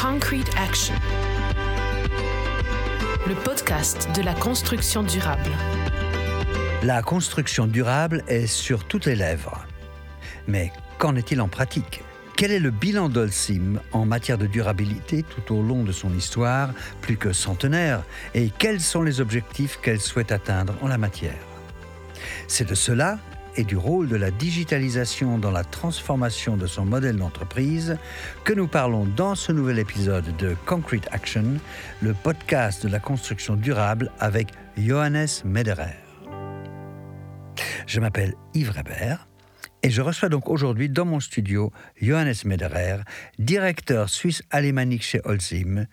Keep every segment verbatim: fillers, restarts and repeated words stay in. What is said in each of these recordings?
Concrete Action, le podcast de la construction durable. La construction durable est sur toutes les lèvres. Mais qu'en est-il en pratique ? Quel est le bilan d'Holcim en matière de durabilité tout au long de son histoire, plus que centenaire, et quels sont les objectifs qu'elle souhaite atteindre en la matière ? C'est de cela et du rôle de la digitalisation dans la transformation de son modèle d'entreprise que nous parlons dans ce nouvel épisode de Concrete Action, le podcast de la construction durable avec Johannes Mederer. Je m'appelle Yves Reber. Et je reçois donc aujourd'hui dans mon studio Johannes Mederer, directeur suisse-alémanique chez Holcim.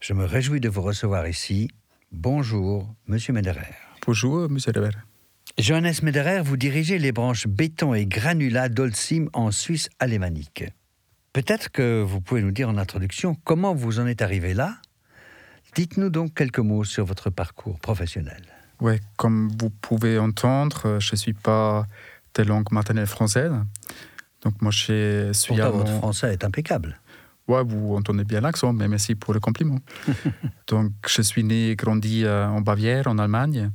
Je me réjouis de vous recevoir ici. Bonjour, Monsieur Mederer. Bonjour, Monsieur Reber. Johannes Mederer, vous dirigez les branches béton et granulat d'Holcim en Suisse alémanique. Peut-être que vous pouvez nous dire en introduction comment vous en êtes arrivé là. Dites-nous donc quelques mots sur votre parcours professionnel. Oui, comme vous pouvez entendre, je ne suis pas de langue maternelle française. Donc moi, je suis... Pourtant, votre français est impeccable. Oui, vous entendez bien l'accent, mais merci pour le compliment. Donc, je suis né et grandi en Bavière, en Allemagne.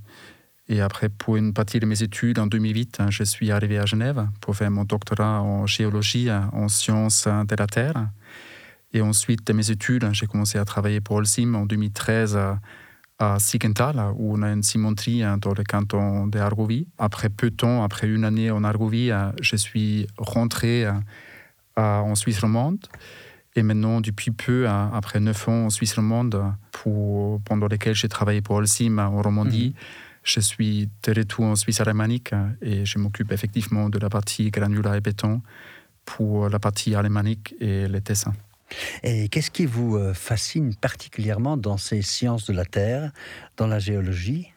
Et après, pour une partie de mes études, en deux mille huit, je suis arrivé à Genève pour faire mon doctorat en géologie, en sciences de la Terre. Et ensuite, de mes études, j'ai commencé à travailler pour Holcim en deux mille treize, à Sikental, où on a une cimenterie dans le canton de Argovie. Après peu de temps, après une année en Argovie, je suis rentré en Suisse romande. Et maintenant, depuis peu, après neuf ans en Suisse romande, pour, pendant lesquels j'ai travaillé pour Holcim en Romandie, mmh. je suis de retour en Suisse alémanique et je m'occupe effectivement de la partie granulat et béton pour la partie alémanique et les dessins. Et qu'est-ce qui vous fascine particulièrement dans ces sciences de la Terre, dans la géologie ?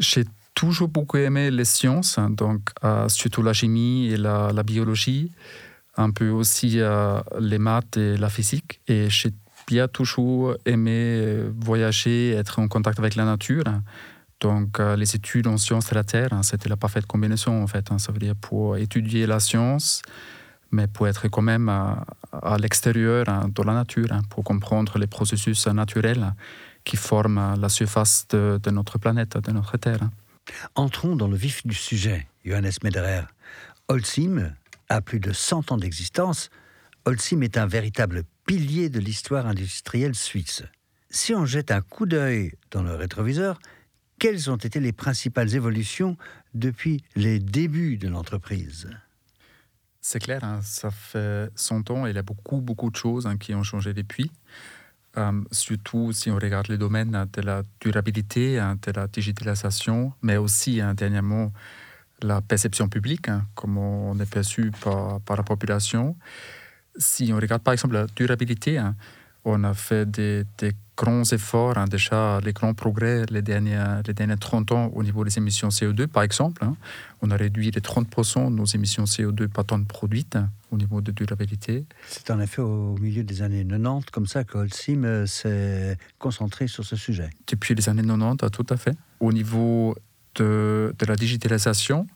J'ai toujours beaucoup aimé les sciences, donc, euh, surtout la chimie et la, la biologie, un peu aussi euh, les maths et la physique. Et j'ai bien toujours aimé voyager, être en contact avec la nature. Donc euh, les études en sciences de la Terre, c'était la parfaite combinaison en fait. Ça veut dire pour étudier la science, mais pour être quand même à, à l'extérieur, dans la nature, pour comprendre les processus naturels qui forment la surface de, de notre planète, de notre Terre. Entrons dans le vif du sujet, Johannes Mederer. Holcim a plus de cent ans d'existence. Holcim est un véritable pilier de l'histoire industrielle suisse. Si on jette un coup d'œil dans le rétroviseur, quelles ont été les principales évolutions depuis les débuts de l'entreprise ? C'est clair, hein, ça fait cent ans et il y a beaucoup, beaucoup de choses hein, qui ont changé depuis. Euh, surtout si on regarde les domaines de la durabilité, hein, de la digitalisation, mais aussi hein, dernièrement la perception publique, hein, comment on est perçu par, par la population. Si on regarde par exemple la durabilité, hein, on a fait des, des grands efforts, hein, déjà les grands progrès les derniers, les derniers trente ans au niveau des émissions C O deux, par exemple. Hein. On a réduit de trente pour cent de nos émissions C O deux par tonne produite hein, au niveau de durabilité. C'est en effet au milieu des années quatre-vingt-dix, comme ça, que Holcim s'est concentré sur ce sujet. Depuis les années quatre-vingt-dix, tout à fait. Au niveau de, de la digitalisation,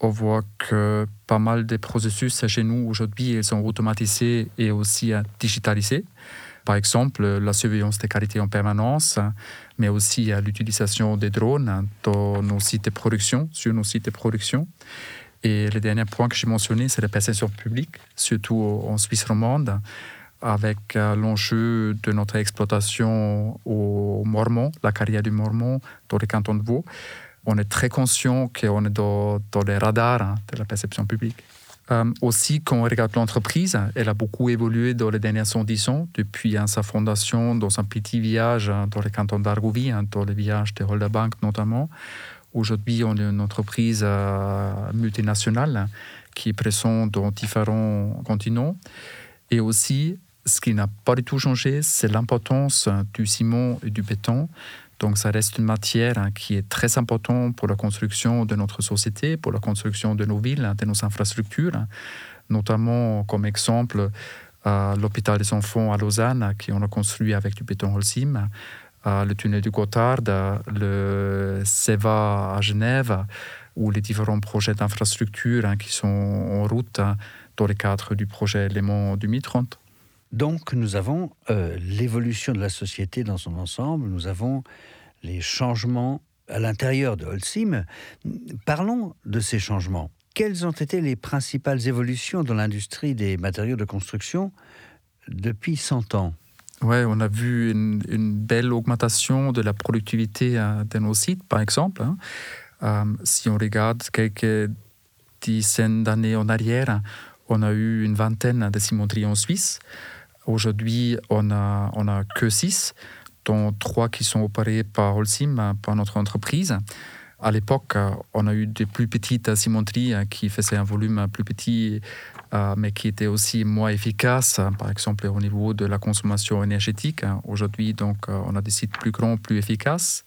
on voit que pas mal des processus chez nous aujourd'hui, ils sont automatisés et aussi digitalisés. Par exemple, la surveillance des qualités en permanence, mais aussi l'utilisation des drones dans nos sites de production, sur nos sites de production. Et le dernier point que j'ai mentionné, c'est la perception publique, surtout en Suisse romande, avec l'enjeu de notre exploitation au Mormont, la carrière du Mormont, dans le canton de Vaud. On est très conscient qu'on est dans, dans les radars de la perception publique. Euh, aussi, quand on regarde l'entreprise, elle a beaucoup évolué dans les dernières cent dix ans, depuis hein, sa fondation dans un petit village hein, dans le canton d'Argovie, hein, dans le village de Holderbank notamment. Aujourd'hui, on est une entreprise euh, multinationale hein, qui est présente dans différents continents. Et aussi, ce qui n'a pas du tout changé, c'est l'importance du ciment et du béton. Donc, ça reste une matière hein, qui est très importante pour la construction de notre société, pour la construction de nos villes, de nos infrastructures. Hein. Notamment, comme exemple, euh, l'hôpital des enfants à Lausanne, qu'on a construit avec du béton Holcim, euh, le tunnel du Gotthard, le C E V A à Genève, ou les différents projets d'infrastructures hein, qui sont en route hein, dans le cadre du projet Léman deux mille trente. Donc nous avons euh, l'évolution de la société dans son ensemble, nous avons les changements à l'intérieur de Holcim. Parlons de ces changements. Quelles ont été les principales évolutions dans l'industrie des matériaux de construction depuis cent ans ? Oui, on a vu une, une belle augmentation de la productivité euh, de nos sites, par exemple. Hein. Euh, si on regarde quelques dizaines d'années en arrière, on a eu une vingtaine de cimenteries en Suisse. Aujourd'hui, on n'a on a que six, dont trois qui sont opérés par Holcim, par notre entreprise. À l'époque, on a eu des plus petites cimenteries qui faisaient un volume plus petit, mais qui étaient aussi moins efficaces, par exemple au niveau de la consommation énergétique. Aujourd'hui, donc, on a des sites plus grands, plus efficaces.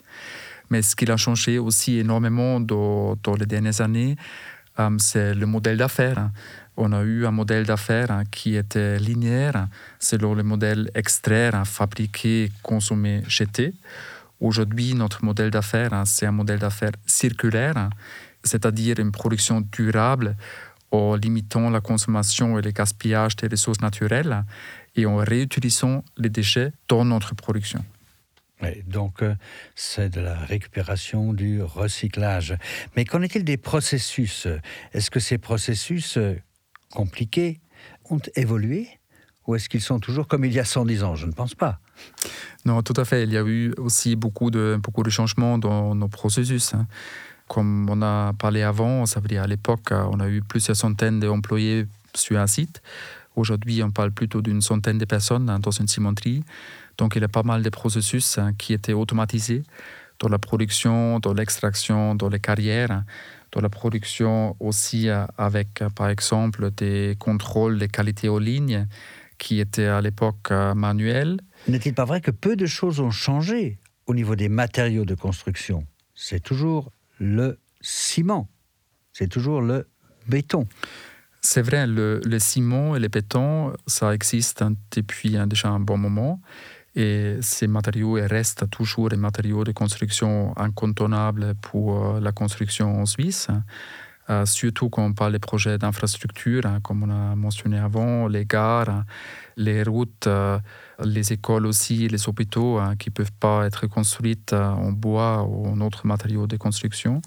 Mais ce qui a changé aussi énormément dans, dans les dernières années, c'est le modèle d'affaires. On a eu un modèle d'affaires qui était linéaire, selon le modèle extraire, fabriquer, consommer, jeter. Aujourd'hui, notre modèle d'affaires, c'est un modèle d'affaires circulaire, c'est-à-dire une production durable en limitant la consommation et le gaspillage des ressources naturelles et en réutilisant les déchets dans notre production. Oui, donc, c'est de la récupération, du recyclage. Mais qu'en est-il des processus ? Est-ce que ces processus compliqués ont évolué ? Ou est-ce qu'ils sont toujours comme il y a cent dix ans ? Je ne pense pas. Non, tout à fait. Il y a eu aussi beaucoup de, beaucoup de changements dans nos processus. Comme on a parlé avant, ça veut dire à l'époque, on a eu plusieurs centaines d'employés sur un site. Aujourd'hui, on parle plutôt d'une centaine de personnes dans une cimenterie. Donc, il y a pas mal de processus qui étaient automatisés dans la production, dans l'extraction, dans les carrières, dans la production aussi avec, par exemple, des contrôles de qualité en ligne qui étaient à l'époque manuels. N'est-il pas vrai que peu de choses ont changé au niveau des matériaux de construction ? C'est toujours le ciment, c'est toujours le béton. C'est vrai, le, le ciment et le béton, ça existe depuis déjà un bon moment. Et ces matériaux restent toujours des matériaux de construction incontournables pour la construction en Suisse. Euh, surtout quand on parle des projets d'infrastructure, hein, comme on a mentionné avant, les gares, les routes, euh, les écoles aussi, les hôpitaux hein, qui ne peuvent pas être construites euh, en bois ou en autres matériaux de construction.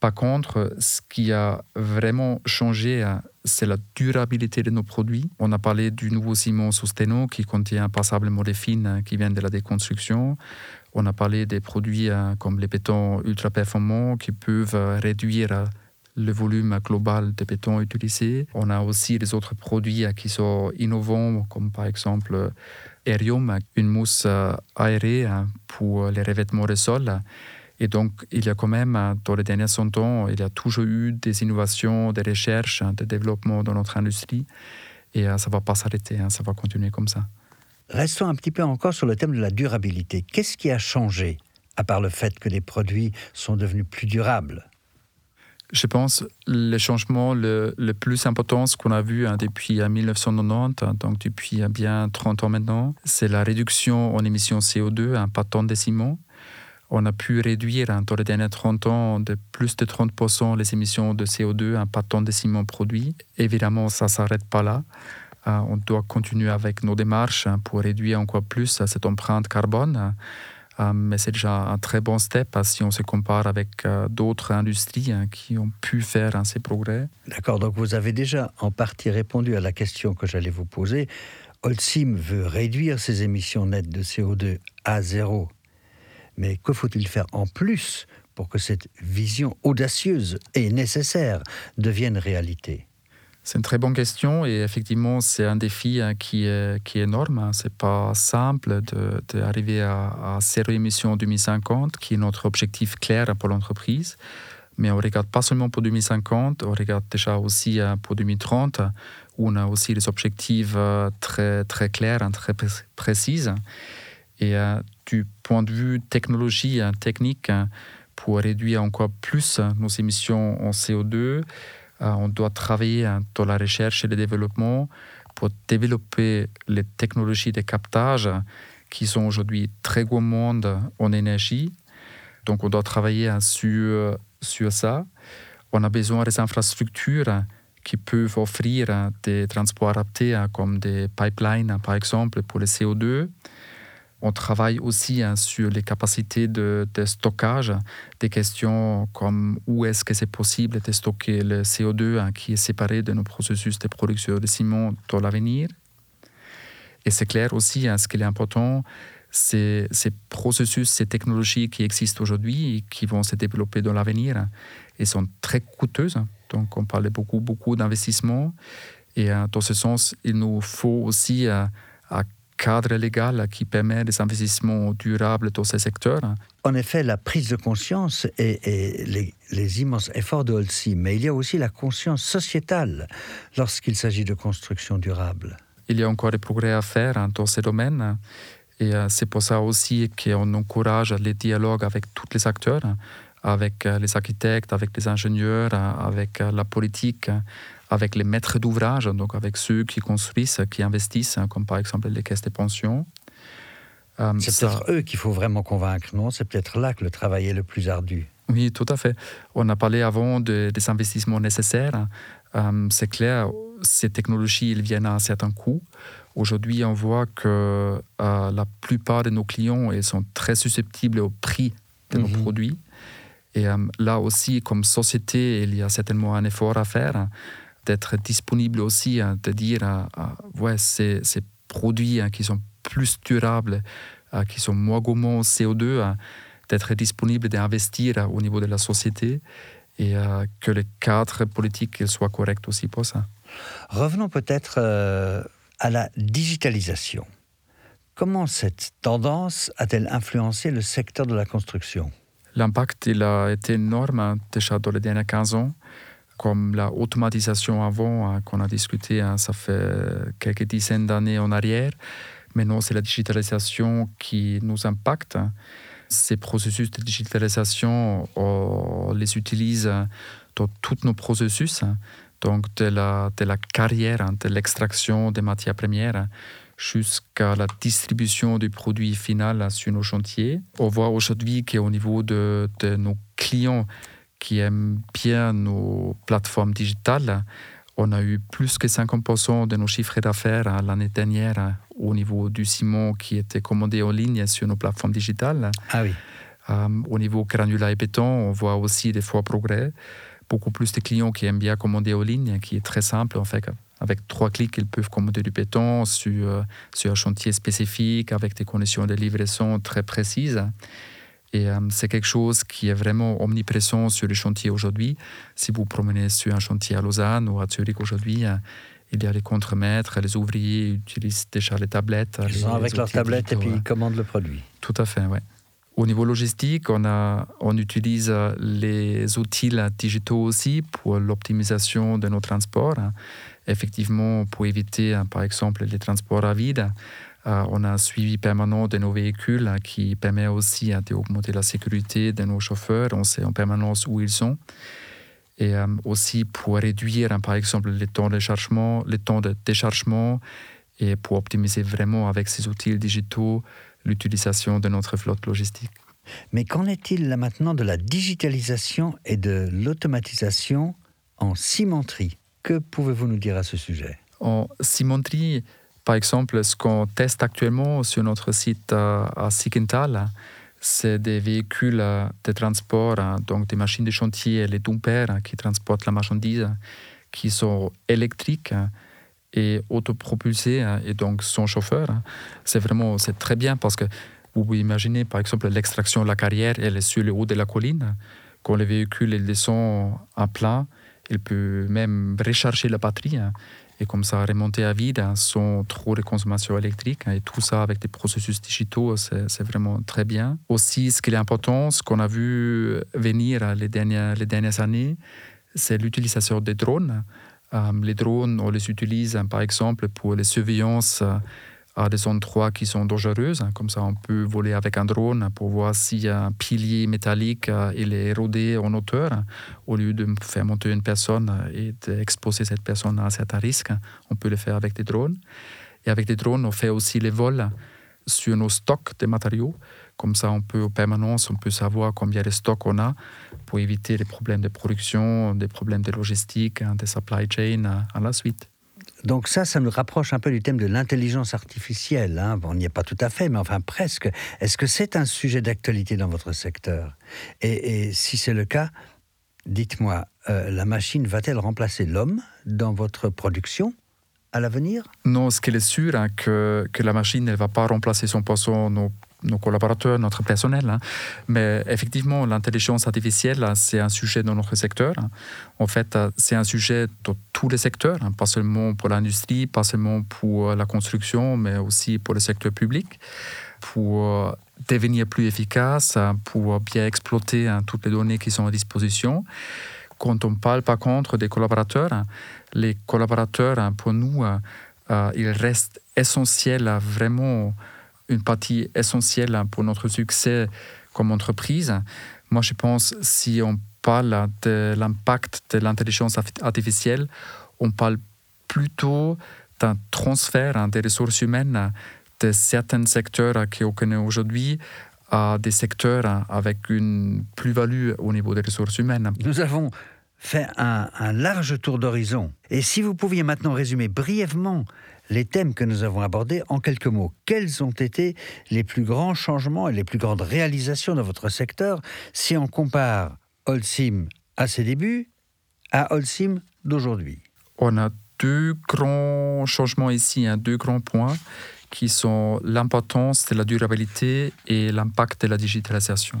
Par contre, ce qui a vraiment changé, hein, c'est la durabilité de nos produits. On a parlé du nouveau ciment Susteno qui contient passablement des fines hein, qui viennent de la déconstruction. On a parlé des produits hein, comme les bétons ultra-performants qui peuvent euh, réduire euh, le volume global de béton utilisé. On a aussi les autres produits qui sont innovants, comme par exemple Aerium, une mousse aérée pour les revêtements de sol. Et donc, il y a quand même, dans les derniers cent ans, il y a toujours eu des innovations, des recherches, des développements dans notre industrie. Et ça ne va pas s'arrêter, ça va continuer comme ça. Restons un petit peu encore sur le thème de la durabilité. Qu'est-ce qui a changé, à part le fait que les produits sont devenus plus durables ? Je pense que le changement le, le plus important, ce qu'on a vu hein, depuis dix-neuf cent quatre-vingt-dix, hein, donc depuis bien trente ans maintenant, c'est la réduction en émissions C O deux hein, par tonne de ciment. On a pu réduire hein, dans les derniers trente ans de plus de trente pour cent les émissions de C O deux hein, par tonne de ciment produit. Évidemment, ça ne s'arrête pas là. Hein, on doit continuer avec nos démarches hein, pour réduire encore plus hein, cette empreinte carbone. Hein. Mais c'est déjà un très bon step si on se compare avec d'autres industries qui ont pu faire ces progrès. D'accord, donc vous avez déjà en partie répondu à la question que j'allais vous poser. Holcim veut réduire ses émissions nettes de C O deux à zéro. Mais que faut-il faire en plus pour que cette vision audacieuse et nécessaire devienne réalité ? C'est une très bonne question et effectivement, c'est un défi qui est, qui est énorme. Ce n'est pas simple d'arriver à, à zéro émission en deux mille cinquante, qui est notre objectif clair pour l'entreprise. Mais on ne regarde pas seulement pour deux mille cinquante, on regarde déjà aussi pour deux mille trente, où on a aussi des objectifs très, très clairs, très précises. Et du point de vue technologie, technique, pour réduire encore plus nos émissions en C O deux, on doit travailler dans la recherche et le développement pour développer les technologies de captage qui sont aujourd'hui très gourmandes en énergie. Donc, on doit travailler sur, sur ça. On a besoin des infrastructures qui peuvent offrir des transports adaptés comme des pipelines, par exemple, pour le C O deux. On travaille aussi sur les capacités de, de stockage, des questions comme où est-ce que c'est possible de stocker le C O deux qui est séparé de nos processus de production de ciment dans l'avenir. Et c'est clair aussi, ce qui est important, c'est ces processus, ces technologies qui existent aujourd'hui et qui vont se développer dans l'avenir. Elles sont très coûteuses, donc on parle beaucoup, beaucoup d'investissements. Et dans ce sens, il nous faut aussi à, à cadre légal qui permet des investissements durables dans ces secteurs. En effet, la prise de conscience et, et les, les immenses efforts de Holcim, mais il y a aussi la conscience sociétale lorsqu'il s'agit de construction durable. Il y a encore des progrès à faire dans ces domaines et c'est pour ça aussi qu'on encourage les dialogues avec tous les acteurs, avec les architectes, avec les ingénieurs, avec la politique, avec les maîtres d'ouvrage, donc avec ceux qui construisent, qui investissent, comme par exemple les caisses de pension. Euh, c'est ça... peut-être eux qu'il faut vraiment convaincre, non ? C'est peut-être là que le travail est le plus ardu. Oui, tout à fait. On a parlé avant de, des investissements nécessaires. Euh, c'est clair, ces technologies, elles viennent à un certain coût. Aujourd'hui, on voit que euh, la plupart de nos clients, ils sont très susceptibles au prix de nos mmh. produits. Et euh, là aussi, comme société, il y a certainement un effort à faire, d'être disponible aussi, hein, de dire euh, euh, ouais, ces, ces produits hein, qui sont plus durables, euh, qui sont moins gourmands au C O deux, hein, d'être disponible d'investir euh, au niveau de la société et euh, que le cadre politique soit correct aussi pour ça. Revenons peut-être euh, à la digitalisation. Comment cette tendance a-t-elle influencé le secteur de la construction ? L'impact il a été énorme déjà dans les dernières quinze ans. Comme l'automatisation avant, qu'on a discuté, ça fait quelques dizaines d'années en arrière. Maintenant, c'est la digitalisation qui nous impacte. Ces processus de digitalisation, on les utilise dans tous nos processus, donc de la, de la carrière, de l'extraction des matières premières, jusqu'à la distribution du produit final sur nos chantiers. On voit aujourd'hui qu'au niveau de, de nos clients qui aiment bien nos plateformes digitales, on a eu plus que cinquante pour cent de nos chiffres d'affaires l'année dernière au niveau du ciment qui était commandé en ligne sur nos plateformes digitales. Ah oui. Euh, au niveau granulat et béton, on voit aussi des forts progrès. Beaucoup plus de clients qui aiment bien commander en ligne, qui est très simple en fait. Avec trois clics, ils peuvent commander du béton sur, sur un chantier spécifique, avec des conditions de livraison très précises. Et euh, c'est quelque chose qui est vraiment omniprésent sur les chantiers aujourd'hui. Si vous promenez sur un chantier à Lausanne ou à Zurich aujourd'hui, euh, il y a les contremaîtres, les ouvriers utilisent déjà les tablettes. Ils sont avec leurs tablettes et puis ils commandent le produit. Tout à fait, oui. Au niveau logistique, on, a, on utilise les outils digitaux aussi pour l'optimisation de nos transports. Effectivement, pour éviter, par exemple, les transports à vide, on a un suivi permanent de nos véhicules qui permet aussi d'augmenter la sécurité de nos chauffeurs. On sait en permanence où ils sont. Et aussi pour réduire, par exemple, les temps de chargement, les temps de déchargement et pour optimiser vraiment avec ces outils digitaux l'utilisation de notre flotte logistique. Mais qu'en est-il là maintenant de la digitalisation et de l'automatisation en cimenterie ? Que pouvez-vous nous dire à ce sujet ? En cimenterie, par exemple, ce qu'on teste actuellement sur notre site à Sikental, c'est des véhicules de transport, donc des machines de chantier, les dumpers qui transportent la marchandise, qui sont électriques et autopropulsés et donc sans chauffeur. C'est vraiment c'est très bien parce que vous pouvez imaginer, par exemple, l'extraction de la carrière, elle est sur le haut de la colline. Quand les véhicules descendent à plat, il peut même recharger la batterie hein, et comme ça remonter à vide hein, sans trop de consommation électrique. Hein, et tout ça avec des processus digitaux, c'est, c'est vraiment très bien. Aussi, ce qui est important, ce qu'on a vu venir les dernières, les dernières années, c'est l'utilisation des drones. Euh, les drones, on les utilise hein, par exemple pour les surveillances euh, à des endroits qui sont dangereux. Hein, comme ça, on peut voler avec un drone pour voir si un pilier métallique euh, il est érodé en hauteur. Hein, au lieu de faire monter une personne et d'exposer cette personne à un certain risque, hein, on peut le faire avec des drones. Et avec des drones, on fait aussi les vols sur nos stocks de matériaux. Comme ça, on peut en permanence, on peut savoir combien de stocks on a pour éviter les problèmes de production, des problèmes de logistique, hein, des supply chain à, à la suite. Donc ça, ça nous rapproche un peu du thème de l'intelligence artificielle. Hein. Bon, on n'y est pas tout à fait, mais enfin presque. Est-ce que c'est un sujet d'actualité dans votre secteur ? et, et si c'est le cas, dites-moi, euh, la machine va-t-elle remplacer l'homme dans votre production ? À l'avenir ? Non, ce qui est sûr, hein, que, que la machine ne va pas remplacer cent pour cent nos, nos collaborateurs, notre personnel. Hein. Mais effectivement, l'intelligence artificielle, hein, c'est un sujet dans notre secteur. Hein. En fait, c'est un sujet dans tous les secteurs, hein, pas seulement pour l'industrie, pas seulement pour la construction, mais aussi pour le secteur public, pour devenir plus efficace, hein, pour bien exploiter, hein, toutes les données qui sont à disposition. Quand on parle par contre des collaborateurs, hein, les collaborateurs, hein, pour nous, hein, euh, ils restent essentiels, hein, vraiment une partie essentielle, hein, pour notre succès comme entreprise. Moi, je pense, si on parle de l'impact de l'intelligence artificielle, on parle plutôt d'un transfert, hein, des ressources humaines, hein, de certains secteurs, hein, qu'on connaît aujourd'hui, à des secteurs avec une plus-value au niveau des ressources humaines. Nous avons fait un, un large tour d'horizon. Et si vous pouviez maintenant résumer brièvement les thèmes que nous avons abordés en quelques mots, quels ont été les plus grands changements et les plus grandes réalisations dans votre secteur si on compare Holcim à ses débuts à Holcim d'aujourd'hui ? On a deux grands changements ici, hein, deux grands points, qui sont l'importance de la durabilité et l'impact de la digitalisation.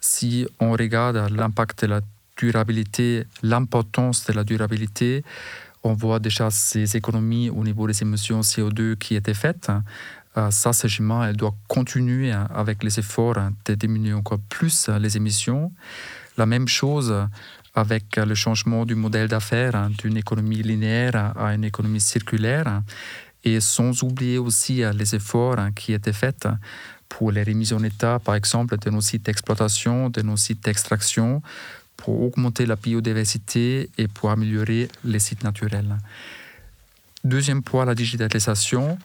Si on regarde l'impact de la durabilité, l'importance de la durabilité, on voit déjà ces économies au niveau des émissions C O deux qui étaient faites. Ça, ce chemin, elle doit continuer avec les efforts de diminuer encore plus les émissions. La même chose avec le changement du modèle d'affaires d'une économie linéaire à une économie circulaire. Et sans oublier aussi les efforts qui étaient faits pour les remises en état, par exemple, de nos sites d'exploitation, de nos sites d'extraction, pour augmenter la biodiversité et pour améliorer les sites naturels. Deuxième point, la digitalisation.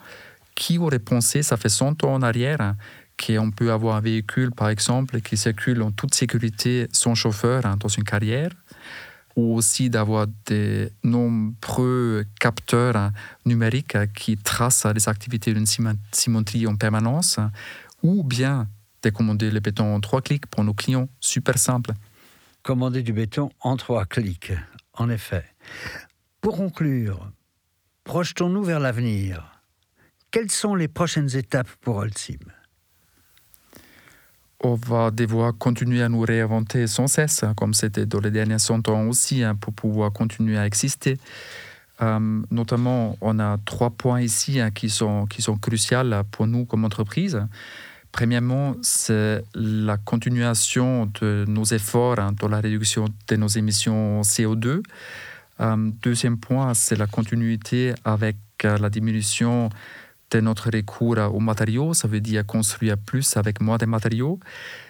Qui aurait pensé, ça fait cent ans en arrière, qu'on peut avoir un véhicule, par exemple, qui circule en toute sécurité sans chauffeur dans une carrière ? Ou aussi d'avoir de nombreux capteurs numériques qui tracent les activités d'une cimenterie en permanence, ou bien de commander le béton en trois clics pour nos clients, super simple. Commander du béton en trois clics, en effet. Pour conclure, projetons-nous vers l'avenir. Quelles sont les prochaines étapes pour Holcim ? On va devoir continuer à nous réinventer sans cesse, comme c'était dans les derniers cent ans aussi, pour pouvoir continuer à exister. Euh, notamment, on a trois points ici qui sont, qui sont cruciaux pour nous comme entreprise. Premièrement, c'est la continuation de nos efforts dans la réduction de nos émissions C O deux. Euh, deuxième point, c'est la continuité avec la diminution de notre recours aux matériaux, ça veut dire construire plus avec moins de matériaux.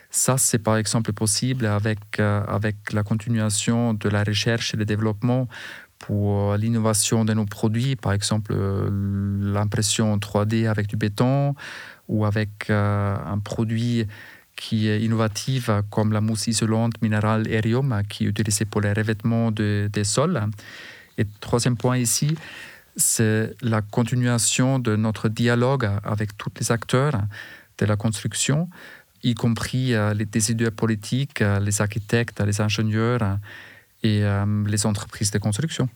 Ça, c'est par exemple possible avec, euh, avec la continuation de la recherche et le développement pour l'innovation de nos produits, par exemple euh, l'impression trois D avec du béton ou avec euh, un produit qui est innovatif comme la mousse isolante minérale Aerium qui est utilisée pour les revêtements de, des sols. Et troisième point ici, c'est la continuation de notre dialogue avec tous les acteurs de la construction, y compris les décideurs politiques, les architectes, les ingénieurs et les entreprises de construction.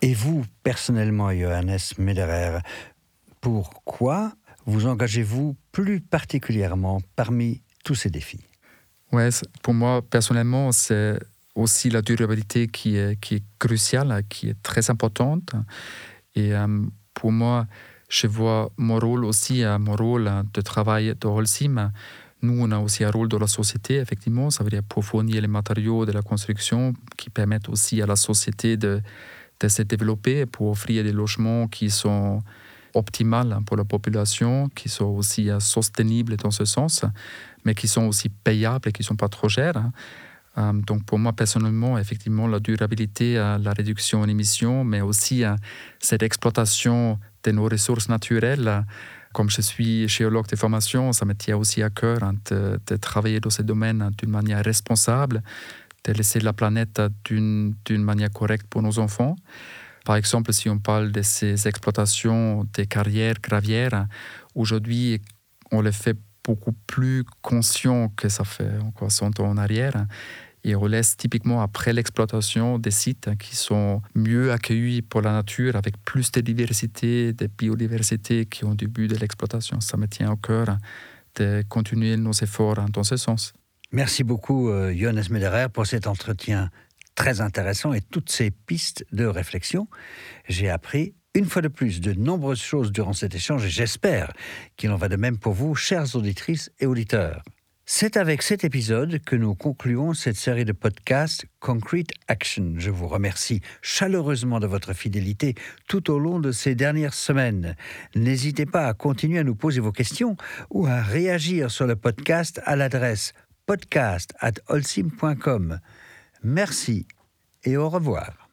Et vous, personnellement, Johannes Mederer, pourquoi vous engagez-vous plus particulièrement parmi tous ces défis ? Ouais, pour moi, personnellement, c'est aussi la durabilité qui est, qui est cruciale, qui est très importante. Et euh, pour moi, je vois mon rôle aussi, mon rôle de travail de Holcim. Nous, on a aussi un rôle de la société, effectivement. Ça veut dire pour fournir les matériaux de la construction qui permettent aussi à la société de, de se développer, pour offrir des logements qui sont optimales pour la population, qui sont aussi sostenibles dans ce sens, mais qui sont aussi payables et qui ne sont pas trop chers. Donc pour moi, personnellement, effectivement, la durabilité, la réduction en émissions, mais aussi cette exploitation de nos ressources naturelles Comme je suis géologue de formation, ça me tient aussi à cœur hein, de, de travailler dans ce domaine hein, d'une manière responsable, de laisser la planète d'une, d'une manière correcte pour nos enfants. Par exemple, si on parle de ces exploitations des carrières gravières, hein, aujourd'hui, on les fait beaucoup plus conscients que ça fait encore cent ans en arrière. Hein. Et on laisse typiquement après l'exploitation des sites qui sont mieux accueillis pour la nature, avec plus de diversité, de biodiversité qu'au début de l'exploitation. Ça me tient au cœur de continuer nos efforts dans ce sens. Merci beaucoup Johannes Mederer pour cet entretien très intéressant et toutes ces pistes de réflexion. J'ai appris une fois de plus de nombreuses choses durant cet échange et j'espère qu'il en va de même pour vous, chères auditrices et auditeurs. C'est avec cet épisode que nous concluons cette série de podcasts Concrete Action. Je vous remercie chaleureusement de votre fidélité tout au long de ces dernières semaines. N'hésitez pas à continuer à nous poser vos questions ou à réagir sur le podcast à l'adresse podcast at holcim point com. Merci et au revoir.